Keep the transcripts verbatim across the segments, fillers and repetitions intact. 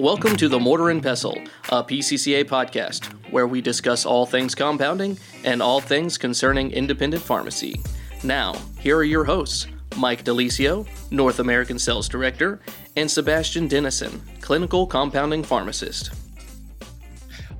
Welcome to the Mortar and Pestle, a P C C A podcast, where we discuss all things compounding and all things concerning independent pharmacy. Now, here are your hosts, Mike DeLisio, North American Sales Director, and Sebastian Denison, Clinical Compounding Pharmacist.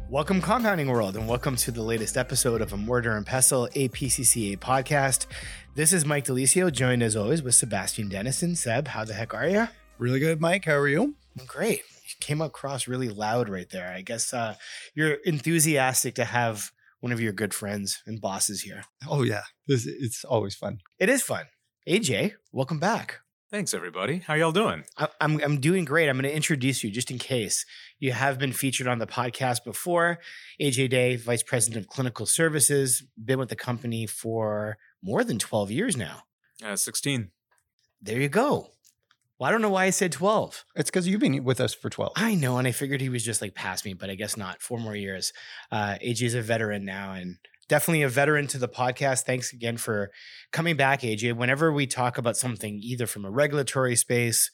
Welcome, Compounding World, and welcome to the latest episode of a Mortar and Pestle, a P C C A podcast. This is Mike DeLisio, joined as always with Sebastian Denison. Seb, how the heck are you? Really good, Mike. How are you? I'm great. You came across really loud right there. I guess uh, you're enthusiastic to have one of your good friends and bosses here. Oh, yeah. This, it's always fun. It is fun. A J, welcome back. Thanks, everybody. How y'all doing? I, I'm I'm doing great. I'm going to introduce you just in case. You have been featured on the podcast before. A J Day, Vice President of Clinical Services, been with the company for more than twelve years now. Uh, sixteen. There you go. Well, I don't know why I said twelve. It's because you've been with us for twelve. I know, and I figured he was just like past me, but I guess not. Four more years. Uh, A J is a veteran now, and definitely a veteran to the podcast. Thanks again for coming back, A J. Whenever we talk about something, either from a regulatory space,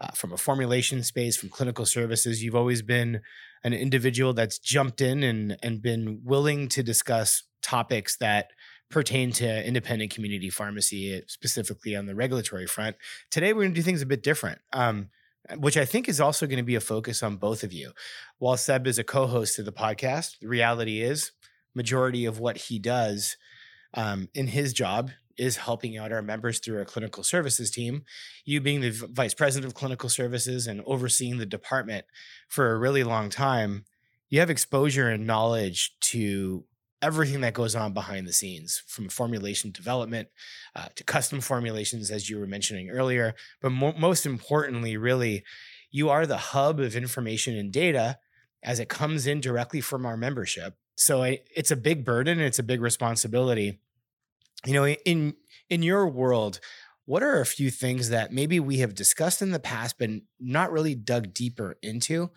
uh, from a formulation space, from clinical services, you've always been an individual that's jumped in and, and been willing to discuss topics that pertain to independent community pharmacy, specifically on the regulatory front. Today, we're going to do things a bit different, um, which I think is also going to be a focus on both of you. While Seb is a co-host of the podcast, the reality is, majority of what he does um, in his job is helping out our members through our clinical services team. You being the vice president of clinical services and overseeing the department for a really long time, you have exposure and knowledge to everything that goes on behind the scenes, from formulation development uh, to custom formulations, as you were mentioning earlier. But mo- most importantly, really, you are the hub of information and data as it comes in directly from our membership. So I, it's a big burden and it's a big responsibility. You know, in in your world, what are a few things that maybe we have discussed in the past but not really dug deeper into,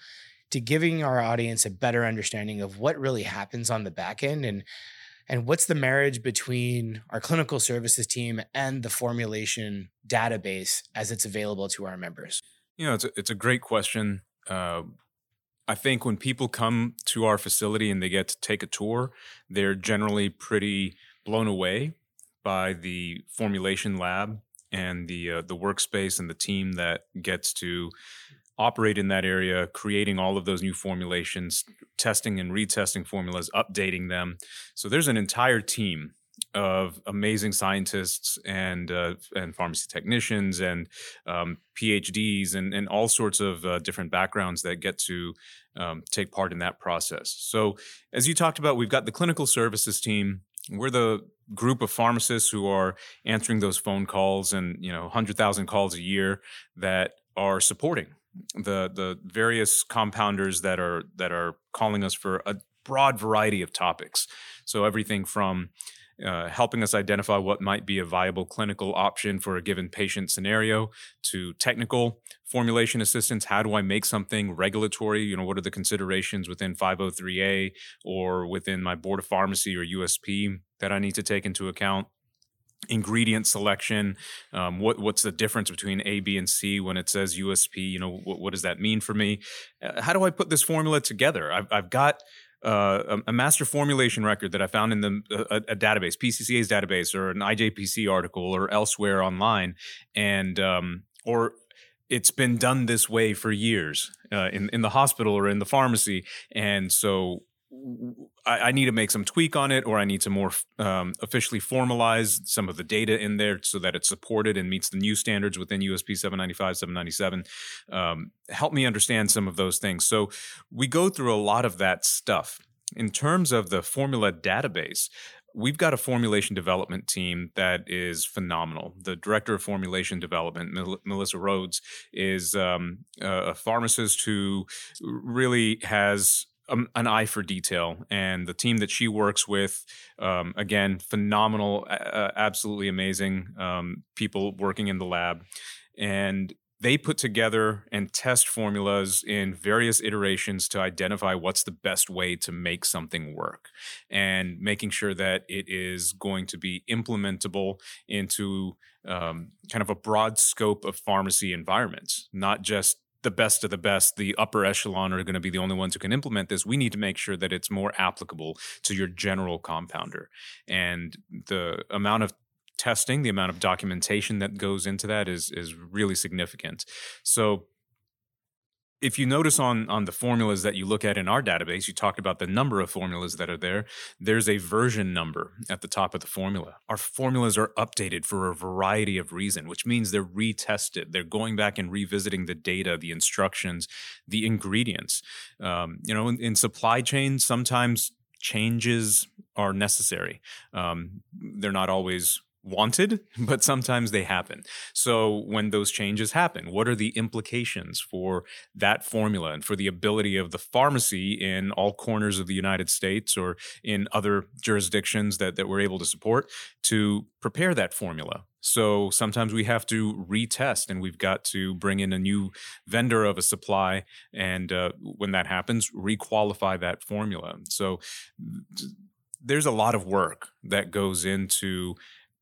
to giving our audience a better understanding of what really happens on the back end, and and what's the marriage between our clinical services team and the formulation database as it's available to our members? You know, it's a, it's a great question. Uh, I think when people come to our facility and they get to take a tour, they're generally pretty blown away by the formulation lab and the uh, the workspace and the team that gets to operate in that area, creating all of those new formulations, testing and retesting formulas, updating them. So there's an entire team of amazing scientists and uh, and pharmacy technicians and um, P H Ds and, and all sorts of uh, different backgrounds that get to um, take part in that process. So as you talked about, we've got the clinical services team. We're the group of pharmacists who are answering those phone calls and, you know, one hundred thousand calls a year that are supporting the the various compounders that are that are calling us for a broad variety of topics. So everything from Uh, helping us identify what might be a viable clinical option for a given patient scenario, to technical formulation assistance. How do I make something regulatory? You know, what are the considerations within five oh three A or within my board of pharmacy or U S P that I need to take into account? Ingredient selection. Um, what what's the difference between A, B, and C when it says U S P? You know, what, what does that mean for me? Uh, how do I put this formula together? I've, I've got Uh, a, a master formulation record that I found in the a, a database, P C C A's database, or an I J P C article, or elsewhere online, and um, or it's been done this way for years uh, in in the hospital or in the pharmacy, and so I, I need to make some tweak on it, or I need to more um, officially formalize some of the data in there so that it's supported and meets the new standards within U S P seven ninety-five, seven ninety-seven. Um, help me understand some of those things. So we go through a lot of that stuff. In terms of the formula database, we've got a formulation development team that is phenomenal. The director of formulation development, Mel- Melissa Rhodes, is um, a pharmacist who really has Um, an eye for detail, and the team that she works with, um, again, phenomenal, uh, absolutely amazing um, people working in the lab, and they put together and test formulas in various iterations to identify what's the best way to make something work, and making sure that it is going to be implementable into um, kind of a broad scope of pharmacy environments, not just the best of the best, the upper echelon, are going to be the only ones who can implement this. We need to make sure that it's more applicable to your general compounder. And the amount of testing, the amount of documentation that goes into that is is really significant. So if you notice on, on the formulas that you look at in our database, you talked about the number of formulas that are there. There's a version number at the top of the formula. Our formulas are updated for a variety of reasons, which means they're retested. They're going back and revisiting the data, the instructions, the ingredients. Um, you know, in, in supply chain, sometimes changes are necessary. Um, they're not always wanted, but sometimes they happen. So when those changes happen, what are the implications for that formula and for the ability of the pharmacy in all corners of the United States or in other jurisdictions that, that we're able to support to prepare that formula? So sometimes we have to retest and we've got to bring in a new vendor of a supply and uh, when that happens, requalify that formula. So there's a lot of work that goes into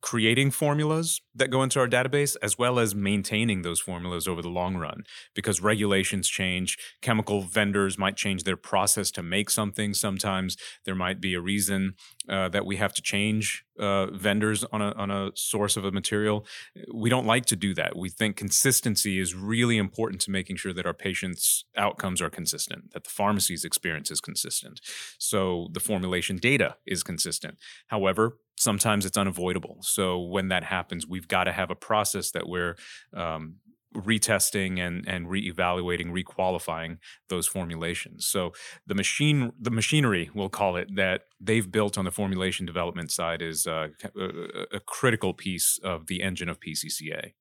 creating formulas that go into our database, as well as maintaining those formulas over the long run, because regulations change. Chemical vendors might change their process to make something. Sometimes there might be a reason uh, that we have to change uh, vendors on a on a source of a material. We don't like to do that. We think consistency is really important to making sure that our patients' outcomes are consistent, that the pharmacy's experience is consistent. So the formulation data is consistent. However, sometimes it's unavoidable. So when that happens, we've got to have a process that we're um, retesting and and reevaluating, requalifying those formulations. So the machine, the machinery, we'll call it, that they've built on the formulation development side is uh, a, a critical piece of the engine of P C C A.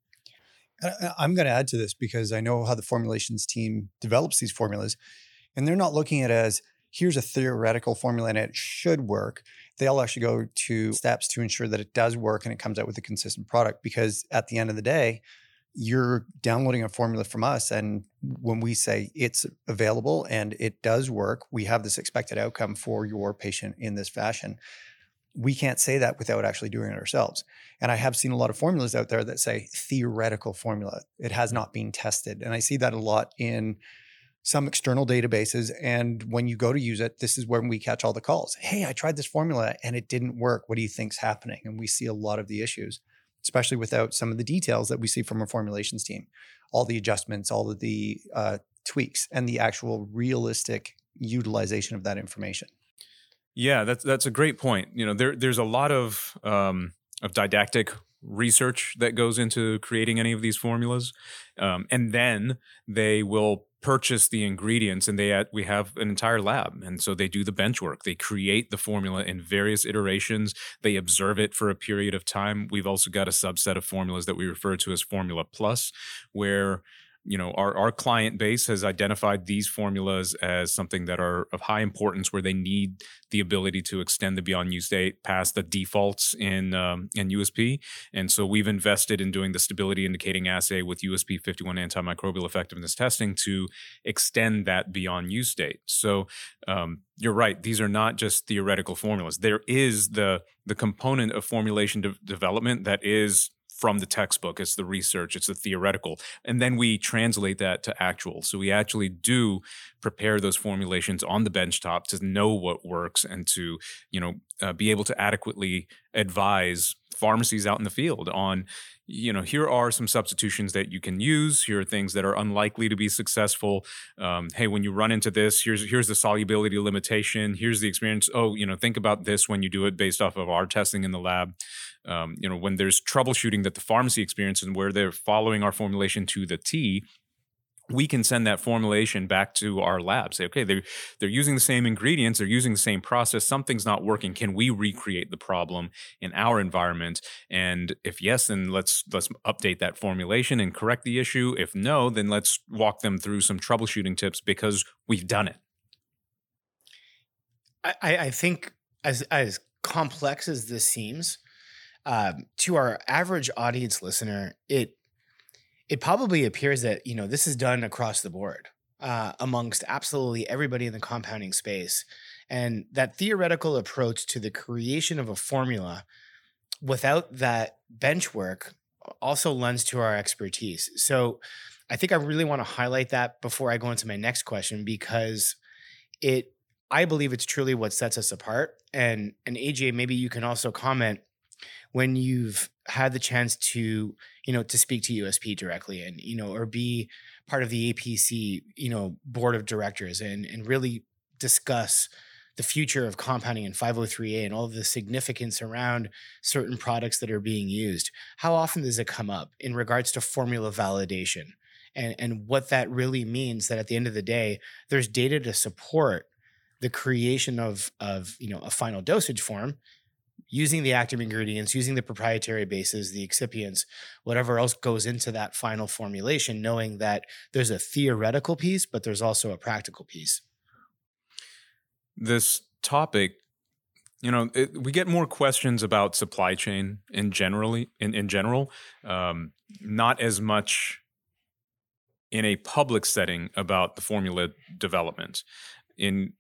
I'm going to add to this because I know how the formulations team develops these formulas, and they're not looking at it as, here's a theoretical formula and it should work. They'll actually go to steps to ensure that it does work and it comes out with a consistent product, because at the end of the day, you're downloading a formula from us. And when we say it's available and it does work, we have this expected outcome for your patient in this fashion. We can't say that without actually doing it ourselves. And I have seen a lot of formulas out there that say theoretical formula. It has not been tested. And I see that a lot in some external databases. And when you go to use it, this is when we catch all the calls. Hey, I tried this formula and it didn't work. What do you think's happening? And we see a lot of the issues, especially without some of the details that we see from our formulations team, all the adjustments, all of the uh, tweaks, and the actual realistic utilization of that information. Yeah, that's that's a great point. You know, there there's a lot of um, of didactic research that goes into creating any of these formulas, um, and then they will purchase the ingredients, and they we have an entire lab, and so they do the bench work. They create the formula in various iterations. They observe it for a period of time. We've also got a subset of formulas that we refer to as Formula Plus, where you know our our client base has identified these formulas as something that are of high importance, where they need the ability to extend the beyond use date past the defaults in um, in U S P, and so we've invested in doing the stability indicating assay with U S P fifty-one antimicrobial effectiveness testing to extend that beyond use date. So um, you're right; these are not just theoretical formulas. There is the the component of formulation de- development that is from the textbook. It's the research, it's the theoretical. And then we translate that to actual. So we actually do prepare those formulations on the benchtop to know what works and to, you know, uh, be able to adequately advise pharmacies out in the field on, you know, here are some substitutions that you can use. Here are things that are unlikely to be successful. Um, hey, when you run into this, here's here's the solubility limitation. Here's the experience. Oh, you know, think about this when you do it based off of our testing in the lab. Um, you know, when there's troubleshooting that the pharmacy experiences and where they're following our formulation to the T, we can send that formulation back to our lab. Say, okay, they're, they're using the same ingredients. They're using the same process. Something's not working. Can we recreate the problem in our environment? And if yes, then let's let's update that formulation and correct the issue. If no, then let's walk them through some troubleshooting tips because we've done it. I, I think as, as complex as this seems, um, to our average audience listener, it It probably appears that, you know, this is done across the board uh, amongst absolutely everybody in the compounding space. And that theoretical approach to the creation of a formula without that bench work also lends to our expertise. So I think I really want to highlight that before I go into my next question, because it, I believe it's truly what sets us apart. And, and A J, maybe you can also comment when you've had the chance to, you know, to speak to U S P directly and, you know, or be part of the A P C, you know, board of directors and, and really discuss the future of compounding in five oh three A and all the significance around certain products that are being used. How often does it come up in regards to formula validation and, and what that really means, that at the end of the day, there's data to support the creation of, of, you know, a final dosage form using the active ingredients, using the proprietary bases, the excipients, whatever else goes into that final formulation, knowing that there's a theoretical piece, but there's also a practical piece. This topic, you know, it, we get more questions about supply chain in generally in, in general, um, not as much in a public setting about the formula development. In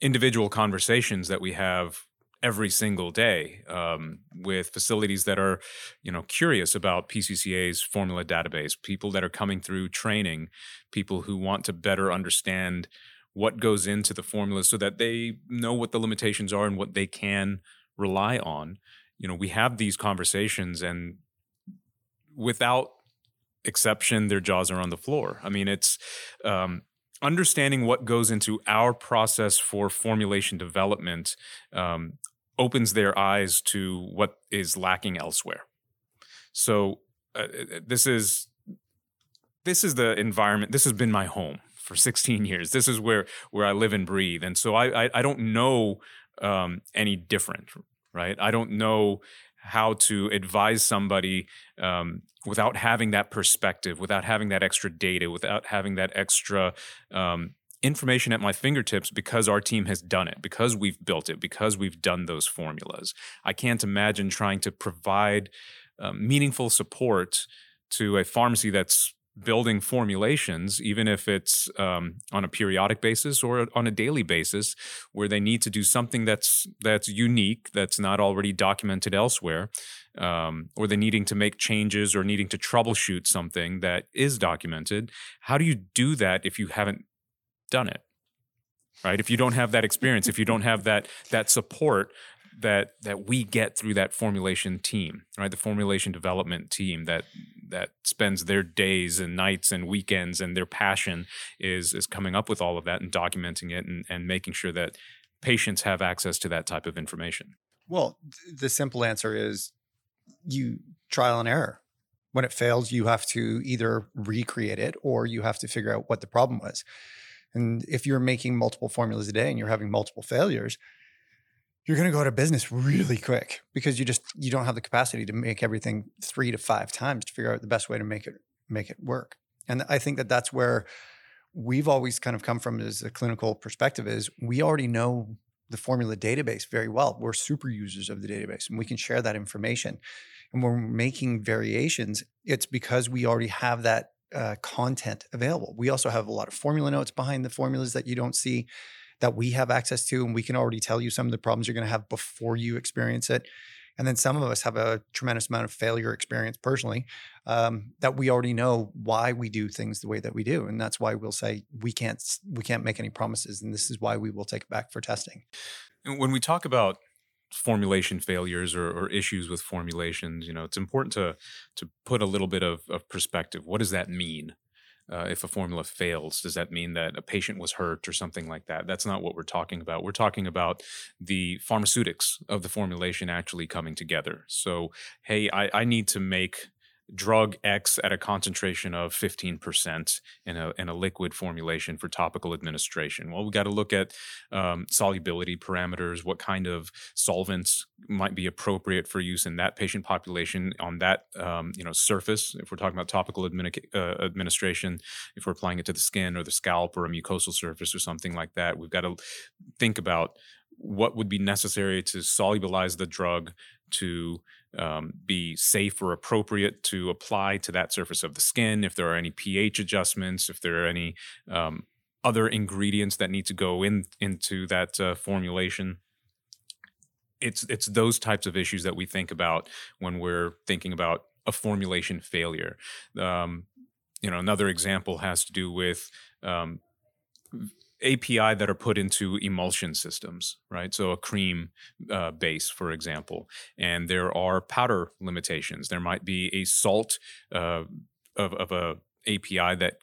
individual conversations that we have every single day um, with facilities that are, you know, curious about P C C A's formula database, people that are coming through training, people who want to better understand what goes into the formula so that they know what the limitations are and what they can rely on. You know, we have these conversations and without exception, their jaws are on the floor. I mean, it's um, understanding what goes into our process for formulation development um, opens their eyes to what is lacking elsewhere. So uh, this is, this is the environment. This has been my home for sixteen years. This is where where I live and breathe. And so I I, I don't know um, any different, right? I don't know how to advise somebody um, without having that perspective, without having that extra data, without having that extra um, information at my fingertips because our team has done it, because we've built it, because we've done those formulas. I can't imagine trying to provide uh, meaningful support to a pharmacy that's building formulations, even if it's um, on a periodic basis or on a daily basis, where they need to do something that's that's unique, that's not already documented elsewhere, um, or they're needing to make changes or needing to troubleshoot something that is documented. How do you do that if you haven't done it, right? If you don't have that experience, if you don't have that that support that that we get through that formulation team, right? The formulation development team that that spends their days and nights and weekends, and their passion is is coming up with all of that and documenting it and, and making sure that patients have access to that type of information. Well, the simple answer is you trial and error. When it fails, you have to either recreate it or you have to figure out what the problem was. And if you're making multiple formulas a day and you're having multiple failures, you're going to go out of business really quick because you just, you don't have the capacity to make everything three to five times to figure out the best way to make it, make it work. And I think that that's where we've always kind of come from as a clinical perspective is we already know the formula database very well. We're super users of the database and we can share that information. And when we're making variations, it's because we already have that uh, content available. We also have a lot of formula notes behind the formulas that you don't see, that we have access to, and we can already tell you some of the problems you're going to have before you experience it. And then some of us have a tremendous amount of failure experience personally, um, that we already know why we do things the way that we do. And that's why we'll say we can't we can't make any promises, and this is why we will take it back for testing. When we talk about formulation failures or, or issues with formulations, you know, it's important to to put a little bit of, of perspective. What does that mean? Uh, if a formula fails, does that mean that a patient was hurt or something like that? That's not what we're talking about. We're talking about the pharmaceutics of the formulation actually coming together. So, hey, I, I need to make drug X at a concentration of fifteen percent in a in a liquid formulation for topical administration. Well, we got to look at um, solubility parameters, what kind of solvents might be appropriate for use in that patient population on that um, you know surface. If we're talking about topical administ- uh, administration, if we're applying it to the skin or the scalp or a mucosal surface or something like that, we've got to think about what would be necessary to solubilize the drug to um, be safe or appropriate to apply to that surface of the skin, if there are any pH adjustments, if there are any um, other ingredients that need to go in into that uh, formulation. It's it's those types of issues that we think about when we're thinking about a formulation failure. Um, you know, another example has to do with um, A P I that are put into emulsion systems, right? So a cream uh, base, for example, and there are powder limitations. There might be a salt uh, of, of a A P I that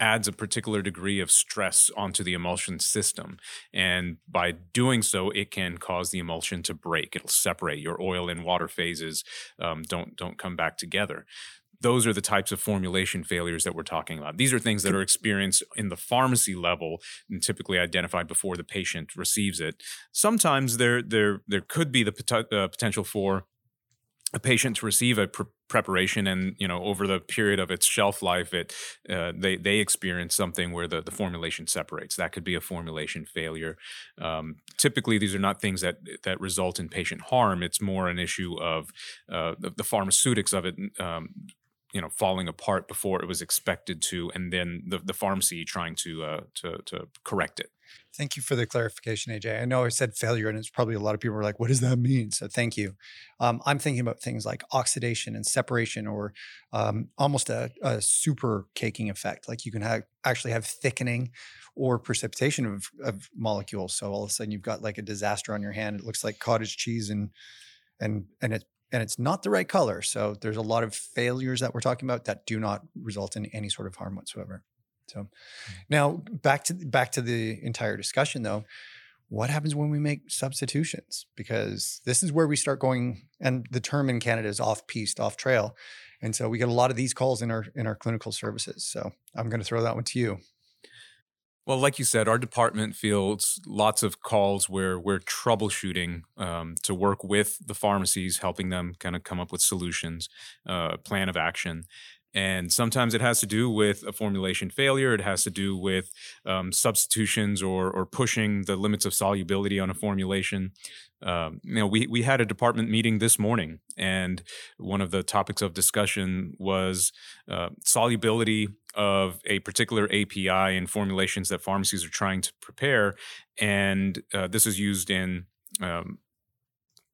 adds a particular degree of stress onto the emulsion system. And by doing so, it can cause the emulsion to break. It'll separate. Your oil and water phases um, don't, don't come back together. Those are the types of formulation failures that we're talking about. These are things that are experienced in the pharmacy level and typically identified before the patient receives it. Sometimes there, there, there could be the pot- uh, potential for a patient to receive a pre- preparation and, you know, over the period of its shelf life, it uh, they they experience something where the, the formulation separates. That could be a formulation failure. Um, typically, these are not things that that result in patient harm. It's more an issue of uh, the, the pharmaceutics of it, um, you know, falling apart before it was expected to, and then the, the pharmacy trying to, uh, to to correct it. Thank you for the clarification, A J. I know I said failure, and it's probably a lot of people are like, what does that mean? So thank you. Um, I'm thinking about things like oxidation and separation, or um, almost a, a super caking effect. Like you can have, actually have thickening or precipitation of, of molecules. So all of a sudden you've got like a disaster on your hand. It looks like cottage cheese and and and it's and it's not the right color. So there's a lot of failures that we're talking about that do not result in any sort of harm whatsoever. So now back to back to the entire discussion, though, what happens when we make substitutions? Because this is where we start going, and the term in Canada is off-piste, off-trail. And so we get a lot of these calls in our in our clinical services. So I'm going to throw that one to you. Well, like you said, our department fields lots of calls where we're troubleshooting um, to work with the pharmacies, helping them kind of come up with solutions, uh, plan of action. And sometimes it has to do with a formulation failure. It has to do with um, substitutions or or pushing the limits of solubility on a formulation. Um, you know, we we had a department meeting this morning, and one of the topics of discussion was uh, solubility of a particular A P I and formulations that pharmacies are trying to prepare. And uh, this is used in um,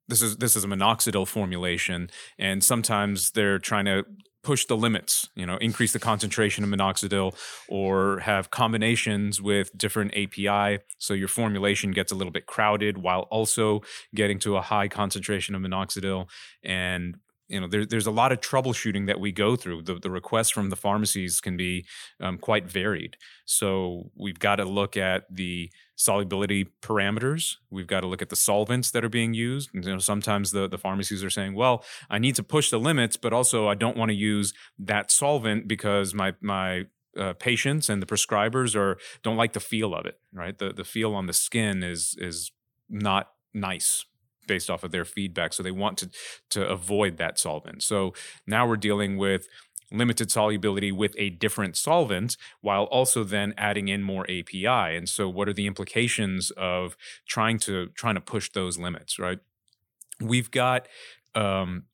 this is this is a minoxidil formulation, and sometimes they're trying to push the limits, you know, increase the concentration of minoxidil or have combinations with different A P I. So your formulation gets a little bit crowded while also getting to a high concentration of minoxidil. And, you know, there, there's a lot of troubleshooting that we go through. The, the requests from the pharmacies can be um, quite varied. So we've got to look at the solubility parameters. We've got to look at the solvents that are being used. And, you know, sometimes the, the pharmacies are saying, well, I need to push the limits, but also I don't want to use that solvent because my my uh, patients and the prescribers are don't like the feel of it, right? The the feel on the skin is is not nice based off of their feedback. So they want to to avoid that solvent. So now we're dealing with limited solubility with a different solvent while also then adding in more A P I. And so what are the implications of trying to trying to push those limits, right? We've got um,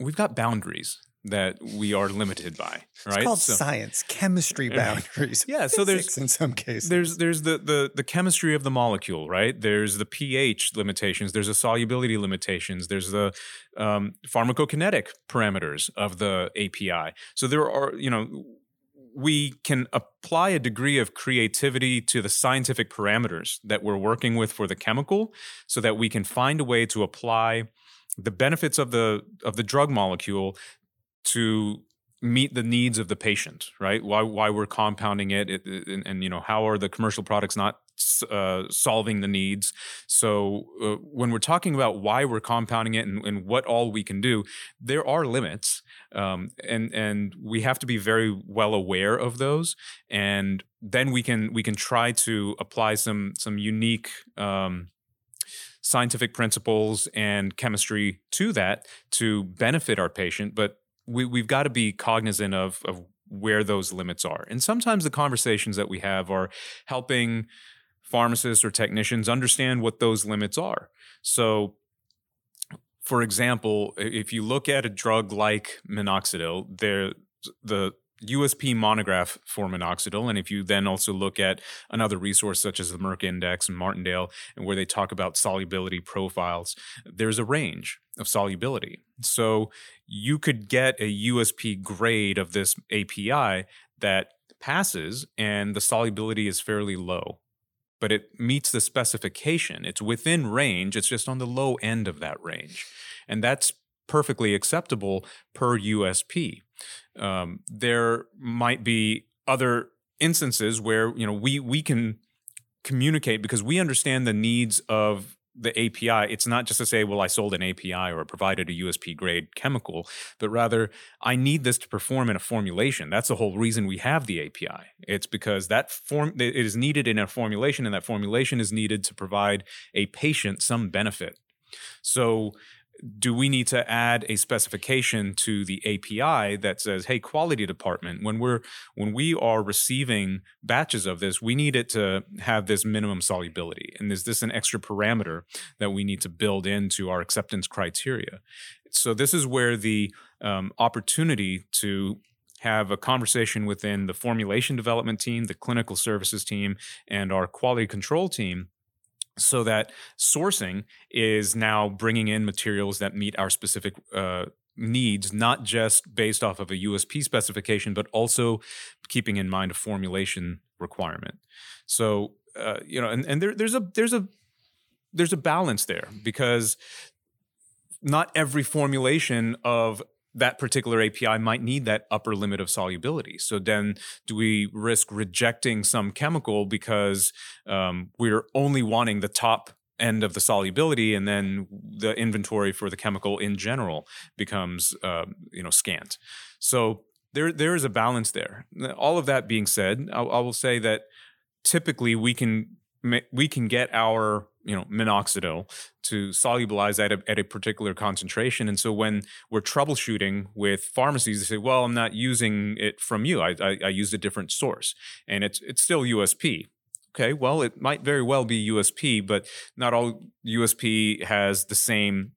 we've got boundaries that we are limited by, right? It's called so, science, chemistry boundaries. Yeah, so there's in some cases. There's there's the, the the chemistry of the molecule, right? There's the pH limitations, there's the solubility limitations, there's the um, pharmacokinetic parameters of the A P I. So there are, you know, we can apply a degree of creativity to the scientific parameters that we're working with for the chemical so that we can find a way to apply the benefits of the of the drug molecule to meet the needs of the patient, right? Why why we're compounding it, it, it and, and, you know, how are the commercial products not uh, solving the needs? So uh, when we're talking about why we're compounding it and, and what all we can do, there are limits, um, and and we have to be very well aware of those. And then we can we can try to apply some some unique Um, scientific principles and chemistry to that to benefit our patient, but we, we've got to be cognizant of, of where those limits are. And sometimes the conversations that we have are helping pharmacists or technicians understand what those limits are. So, for example, if you look at a drug like minoxidil, there the U S P monograph for minoxidil. And if you then also look at another resource such as the Merck Index and Martindale, and where they talk about solubility profiles, there's a range of solubility. So you could get a U S P grade of this A P I that passes and the solubility is fairly low, but it meets the specification. It's within range. It's just on the low end of that range. And that's perfectly acceptable per U S P. Um, there might be other instances where, you know, we we can communicate because we understand the needs of the A P I. It's not just to say, well, I sold an A P I or provided a U S P grade chemical, but rather I need this to perform in a formulation. That's the whole reason we have the A P I. It's because that form it is needed in a formulation, and that formulation is needed to provide a patient some benefit. So do we need to add a specification to the A P I that says, hey, quality department, when we're when we are receiving batches of this, we need it to have this minimum solubility? And is this an extra parameter that we need to build into our acceptance criteria? So this is where the um, opportunity to have a conversation within the formulation development team, the clinical services team, and our quality control team, so that sourcing is now bringing in materials that meet our specific uh, needs, not just based off of a U S P specification, but also keeping in mind a formulation requirement. So, uh, you know, and, and there, there's a there's a there's a balance there, because not every formulation of that particular A P I might need that upper limit of solubility. So then do we risk rejecting some chemical because um, we're only wanting the top end of the solubility, and then the inventory for the chemical in general becomes uh, you know, scant? So there there is a balance there. All of that being said, I, I will say that typically we can we can get our you know, minoxidil to solubilize at a, at a particular concentration. And so when we're troubleshooting with pharmacies, they say, well, I'm not using it from you. I, I, I used a different source, and it's, it's still U S P. Okay. Well, it might very well be U S P, but not all U S P has the same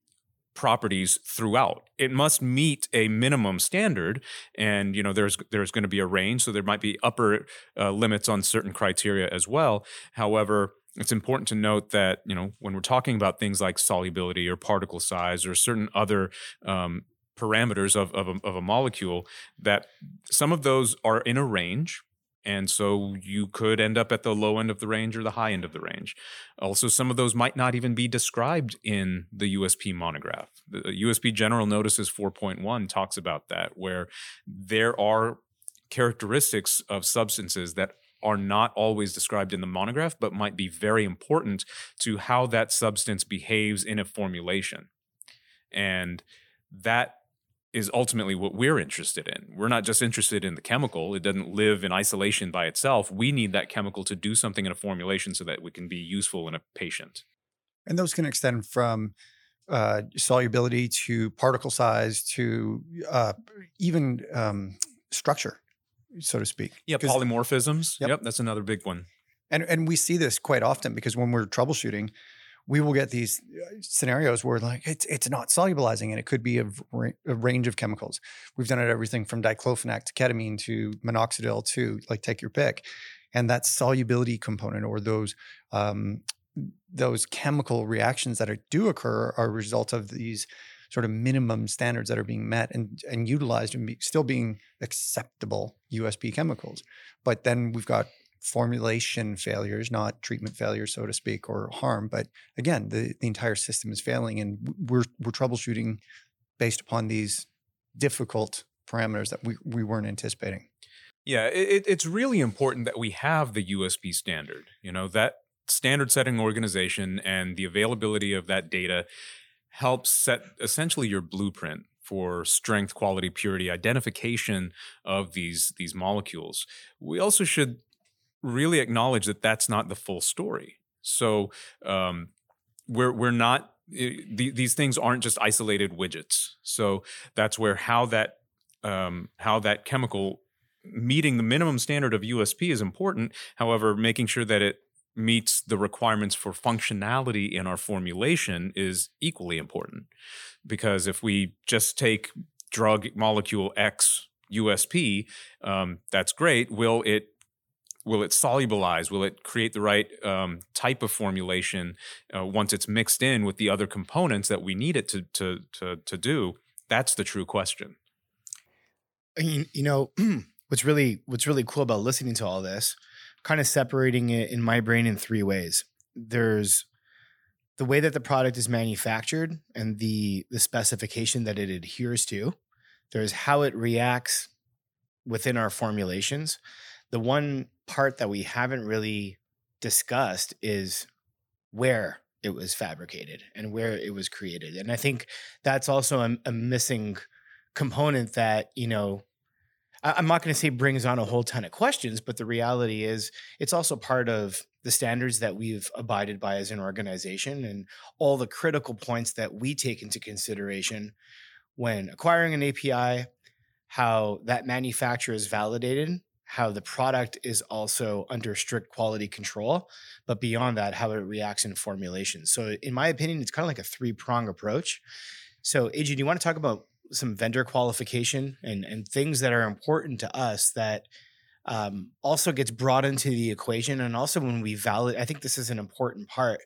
properties throughout. It must meet a minimum standard, and you know there's there's going to be a range, so there might be upper uh, limits on certain criteria as well. However, it's important to note that you know when we're talking about things like solubility or particle size or certain other um, parameters of of a, of a molecule, that some of those are in a range. And so you could end up at the low end of the range or the high end of the range. Also, some of those might not even be described in the U S P monograph. The U S P General Notices four point one talks about that, where there are characteristics of substances that are not always described in the monograph, but might be very important to how that substance behaves in a formulation. And that is ultimately what we're interested in. We're not just interested in the chemical. It doesn't live in isolation by itself. We need that chemical to do something in a formulation so that we can be useful in a patient. And those can extend from uh, solubility to particle size to uh, even um, structure, so to speak. Yeah, polymorphisms. Yep. yep, that's another big one. And and we see this quite often, because when we're troubleshooting, we will get these scenarios where like it's it's not solubilizing, and it could be a, ra- a range of chemicals. We've done it everything from diclofenac to ketamine to minoxidil to like take your pick, and that solubility component or those um, those chemical reactions that are, do occur are a result of these sort of minimum standards that are being met and and utilized and be, still being acceptable U S P chemicals. But then we've got formulation failures, not treatment failures, so to speak, or harm. But again, the, the entire system is failing, and we're we're troubleshooting based upon these difficult parameters that we, we weren't anticipating. Yeah, it, it's really important that we have the U S P standard. You know, that standard setting organization and the availability of that data helps set essentially your blueprint for strength, quality, purity, identification of these these molecules. We also should really acknowledge that that's not the full story. So um, we're we're not th- these things aren't just isolated widgets. So that's where how that um, how that chemical meeting the minimum standard of U S P is important. However, making sure that it meets the requirements for functionality in our formulation is equally important, because if we just take drug molecule X U S P, um, that's great. Will it Will it solubilize? Will it create the right um, type of formulation uh, once it's mixed in with the other components that we need it to to to, to do? That's the true question. You, you know, what's really what's really cool about listening to all this, kind of separating it in my brain in three ways. There's the way that the product is manufactured and the the specification that it adheres to. There's how it reacts within our formulations. The one part that we haven't really discussed is where it was fabricated and where it was created. And I think that's also a, a missing component that, you know, I, I'm not going to say brings on a whole ton of questions, but the reality is it's also part of the standards that we've abided by as an organization and all the critical points that we take into consideration when acquiring an A P I, how that manufacturer is validated, how the product is also under strict quality control, but beyond that, how it reacts in formulation. So in my opinion, it's kind of like a three-prong approach. So A J, do you want to talk about some vendor qualification and, and things that are important to us that um, also gets brought into the equation? And also when we validate, I think this is an important part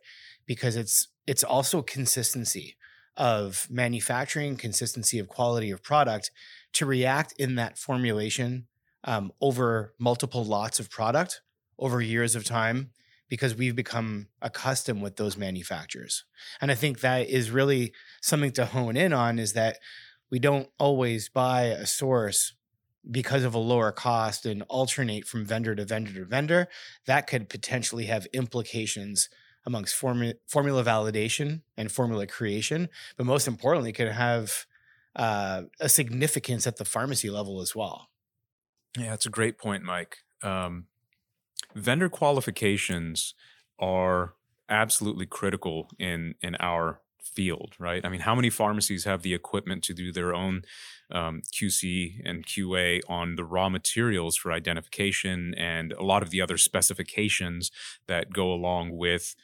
because it's it's also consistency of manufacturing, consistency of quality of product to react in that formulation Um, over multiple lots of product over years of time because we've become accustomed with those manufacturers. And I think that is really something to hone in on is that we don't always buy a source because of a lower cost and alternate from vendor to vendor to vendor. That could potentially have implications amongst formu- formula validation and formula creation, but most importantly, could have uh, a significance at the pharmacy level as well. Yeah, that's a great point, Mike. Um, vendor qualifications are absolutely critical in in our field, right? I mean, how many pharmacies have the equipment to do their own um, Q C and Q A on the raw materials for identification and a lot of the other specifications that go along with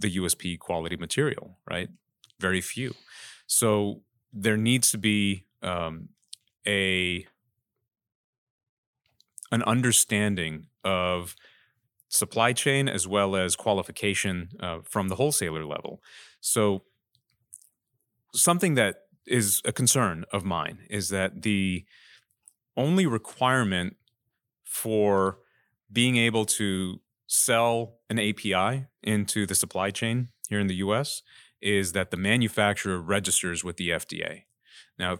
the U S P quality material, right? Very few. So there needs to be um, a... an understanding of supply chain as well as qualification uh, from the wholesaler level. So something that is a concern of mine is that the only requirement for being able to sell an A P I into the supply chain here in the U S is that the manufacturer registers with the F D A. Now,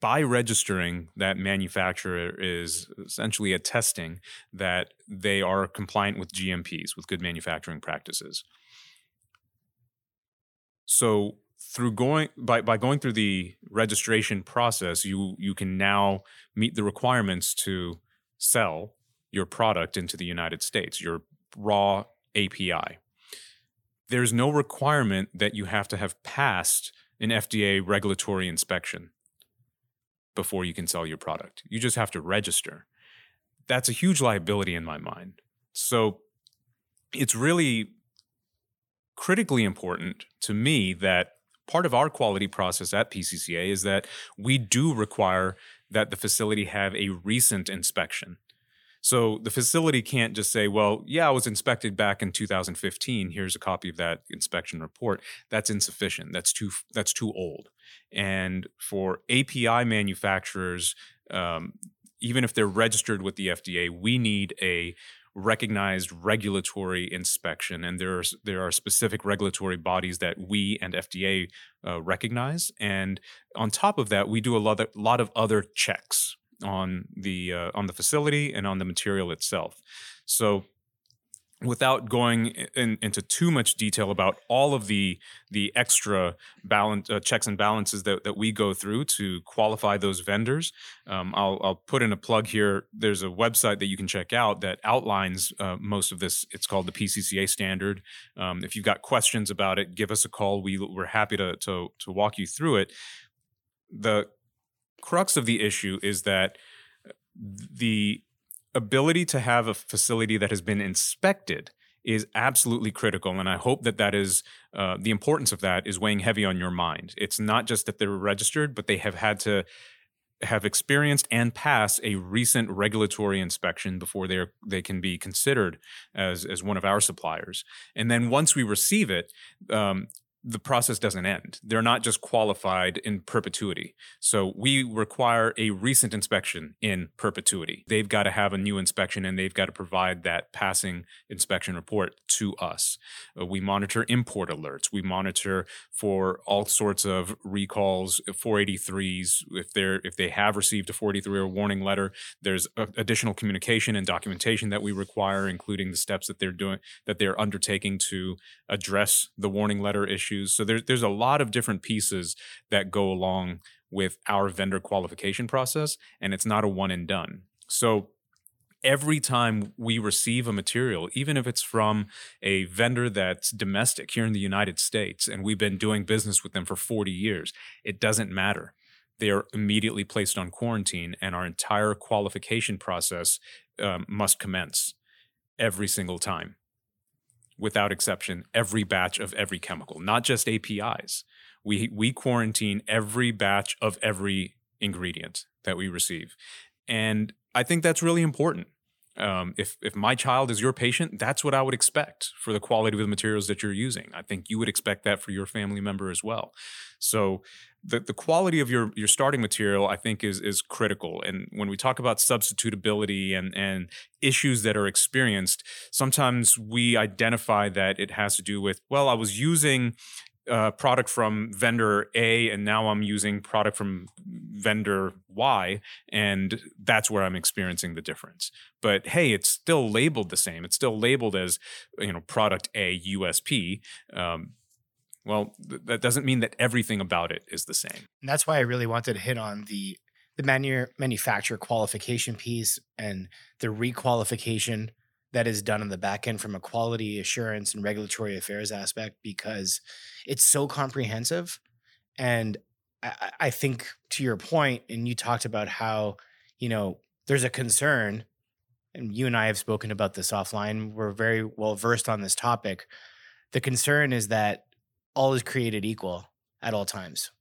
by registering, that manufacturer is essentially attesting that they are compliant with G M Ps, with good manufacturing practices. So through going by, by going through the registration process, you you can now meet the requirements to sell your product into the United States, your raw A P I. There's no requirement that you have to have passed an F D A regulatory inspection before you can sell your product. You just have to register. That's a huge liability in my mind. So it's really critically important to me that part of our quality process at P C C A is that we do require that the facility have a recent inspection. So the facility can't just say, well, yeah, I was inspected back in two thousand fifteen. Here's a copy of that inspection report. That's insufficient. That's too that's too old. And for A P I manufacturers, um, even if they're registered with the F D A, we need a recognized regulatory inspection. And there are, there are specific regulatory bodies that we and F D A uh, recognize. And on top of that, we do a lot of, lot of other checks on the uh, on the facility and on the material itself. So without going in, into too much detail about all of the the extra balance uh, checks and balances that, that we go through to qualify those vendors, um, I'll, I'll put in a plug here. There's a website that you can check out that outlines uh, most of this. It's called the P C C A standard. Um, if you've got questions about it, give us a call. We, we're happy to, to to walk you through it. The crux of the issue is that the ability to have a facility that has been inspected is absolutely critical, and I hope that that is uh, the importance of that is weighing heavy on your mind. It's not just that they're registered, but they have had to have experienced and pass a recent regulatory inspection before they are, they can be considered as, as one of our suppliers. And then once we receive it, um, the process doesn't end. They're not just qualified in perpetuity. So we require a recent inspection in perpetuity. They've got to have a new inspection, and they've got to provide that passing inspection report to us. Uh, we monitor import alerts. We monitor for all sorts of recalls, four eighty-threes. If they're if they have received a four eighty-three or warning letter, there's a, additional communication and documentation that we require, including the steps that they're doing that they're undertaking to address the warning letter issue. Issues. So there, there's a lot of different pieces that go along with our vendor qualification process, and it's not a one and done. So every time we receive a material, even if it's from a vendor that's domestic here in the United States, and we've been doing business with them for forty years, it doesn't matter. They are immediately placed on quarantine, and our entire qualification process um, must commence every single time. Without exception, every batch of every chemical, not just A P Is. We we quarantine every batch of every ingredient that we receive. And I think that's really important. Um, if if my child is your patient, that's what I would expect for the quality of the materials that you're using. I think you would expect that for your family member as well. So the the quality of your your starting material, I think, is is critical. And when we talk about substitutability and and issues that are experienced, sometimes we identify that it has to do with, well, I was using Uh, product from vendor A, and now I'm using product from vendor Y, and that's where I'm experiencing the difference. But hey, it's still labeled the same. It's still labeled as, you know, product A U S P. Um, well, th- that doesn't mean that everything about it is the same. And that's why I really wanted to hit on the the manu- manufacturer qualification piece and the requalification that is done on the back end from a quality assurance and regulatory affairs aspect, because it's so comprehensive. And I, I think to your point, and you talked about how, you know, there's a concern, and you and I have spoken about this offline. We're very well versed on this topic. The concern is that all is created equal at all times.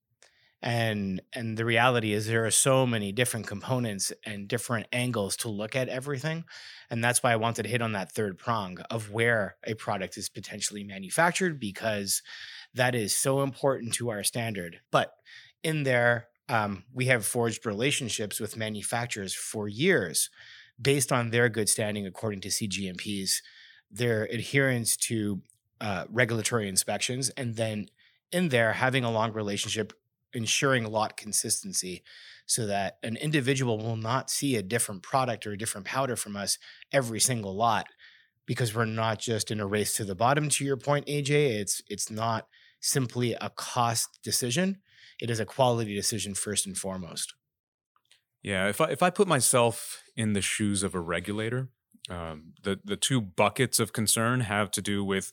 And and the reality is there are so many different components and different angles to look at everything. And that's why I wanted to hit on that third prong of where a product is potentially manufactured, because that is so important to our standard. But in there, um, we have forged relationships with manufacturers for years based on their good standing according to C G M Ps, their adherence to uh, regulatory inspections, and then in there having a long relationship ensuring lot consistency so that an individual will not see a different product or a different powder from us every single lot, because we're not just in a race to the bottom. To your point, A J, it's it's not simply a cost decision. It is a quality decision first and foremost. Yeah, if I, if I put myself in the shoes of a regulator, um, the, the two buckets of concern have to do with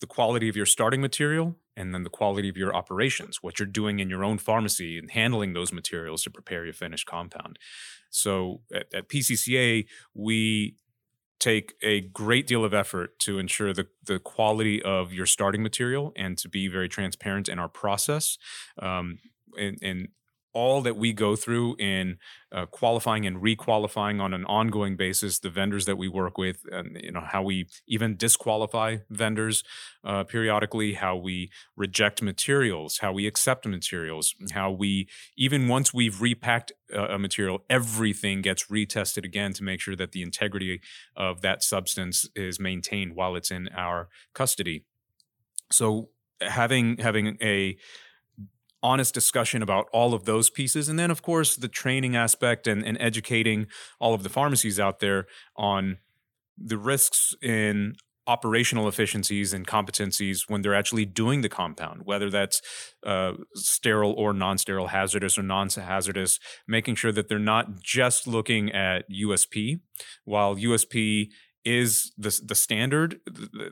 the quality of your starting material, and then the quality of your operations, what you're doing in your own pharmacy and handling those materials to prepare your finished compound. So at, at P C C A, we take a great deal of effort to ensure the, the quality of your starting material and to be very transparent in our process. Um, and, and all that we go through in uh, qualifying and requalifying on an ongoing basis, the vendors that we work with, and you know how we even disqualify vendors uh, periodically, how we reject materials, how we accept materials, how we, even once we've repacked a material, everything gets retested again to make sure that the integrity of that substance is maintained while it's in our custody. So having having a honest discussion about all of those pieces. And then, of course, the training aspect and, and educating all of the pharmacies out there on the risks in operational efficiencies and competencies when they're actually doing the compound, whether that's uh, sterile or non-sterile, hazardous or non-hazardous, making sure that they're not just looking at U S P. While U S P is the the standard.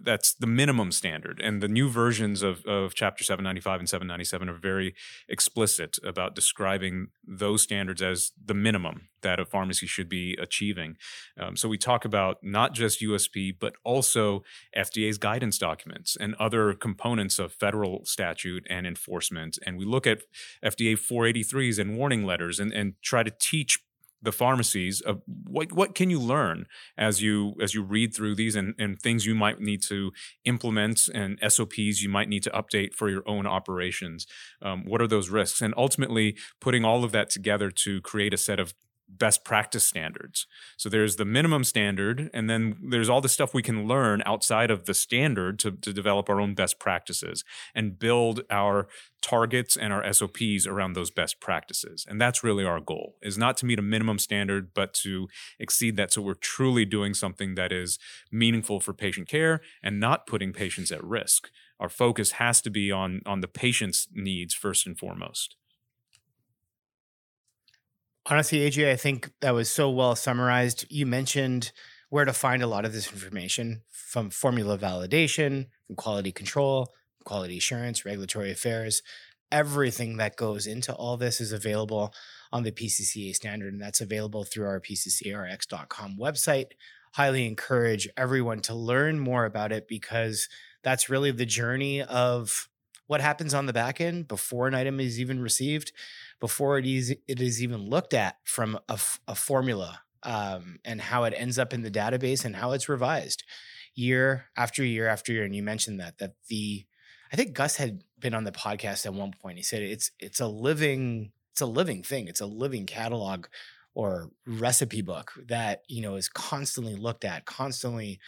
That's the minimum standard. And the new versions of, of Chapter seven ninety-five and seven ninety-seven are very explicit about describing those standards as the minimum that a pharmacy should be achieving. Um, so we talk about not just U S P, but also F D A's guidance documents and other components of federal statute and enforcement. And we look at F D A four eighty-threes and warning letters and, and try to teach the pharmacies of what what can you learn as you as you read through these and, and things you might need to implement and S O Ps you might need to update for your own operations. Um, what are those risks? And ultimately putting all of that together to create a set of best practice standards. So there's the minimum standard, and then there's all the stuff we can learn outside of the standard to, to develop our own best practices and build our targets and our S O Ps around those best practices. And that's really our goal, is not to meet a minimum standard, but to exceed that so we're truly doing something that is meaningful for patient care and not putting patients at risk. Our focus has to be on, on the patient's needs first and foremost. Honestly, A J, I think that was so well summarized. You mentioned where to find a lot of this information, from formula validation, from quality control, quality assurance, regulatory affairs. Everything that goes into all this is available on the P C C A standard, and that's available through our P C C R X dot com website. Highly encourage everyone to learn more about it, because that's really the journey of what happens on the back end before an item is even received, before it is it is even looked at from a, f- a formula, um, and how it ends up in the database and how it's revised year after year after year. And you mentioned that, that the, I think Gus had been on the podcast at one point. He said, it's, it's a living, it's a living thing. It's a living catalog or recipe book that, you know, is constantly looked at, constantly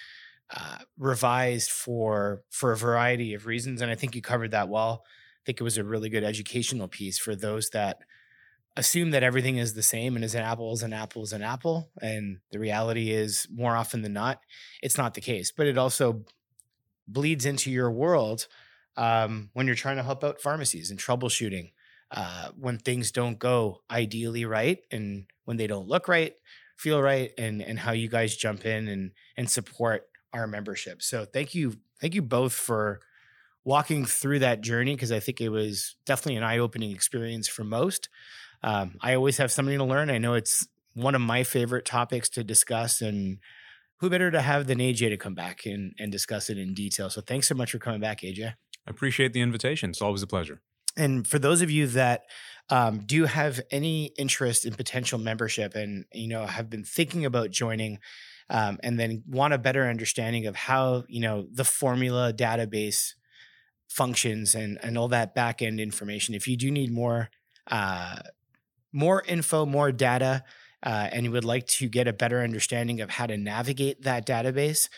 uh, revised for, for a variety of reasons. And I think you covered that well. I think it was a really good educational piece for those that assume that everything is the same and is an apple is an apple is an apple. And the reality is, more often than not, it's not the case. But it also bleeds into your world um, when you're trying to help out pharmacies and troubleshooting, uh, when things don't go ideally right and when they don't look right, feel right, and and how you guys jump in and and support our membership. So thank you. Thank you both for walking through that journey, because I think it was definitely an eye-opening experience for most. Um, I always have something to learn. I know it's one of my favorite topics to discuss, and who better to have than A J to come back and, and discuss it in detail. So thanks so much for coming back, A J. I appreciate the invitation. It's always a pleasure. And for those of you that um, do have any interest in potential membership and, you know, have been thinking about joining, um, and then want a better understanding of how, you know, the formula database functions and, and all that back-end information. If you do need more, uh, more info, more data, uh, and you would like to get a better understanding of how to navigate that database,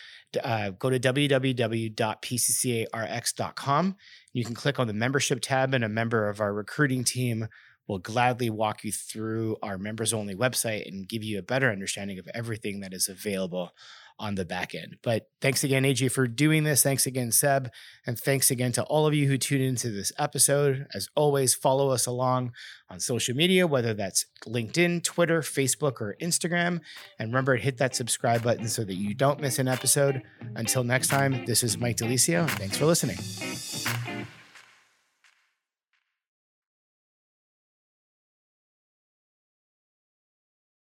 uh, go to w w w dot p c c a r x dot com. You can click on the membership tab, and a member of our recruiting team will gladly walk you through our members-only website and give you a better understanding of everything that is available on the back end. But thanks again, A J, for doing this. Thanks again, Seb. And thanks again to all of you who tuned into this episode. As always, follow us along on social media, whether that's LinkedIn, Twitter, Facebook, or Instagram. And remember to hit that subscribe button so that you don't miss an episode. Until next time, this is Mike DeLisio. Thanks for listening.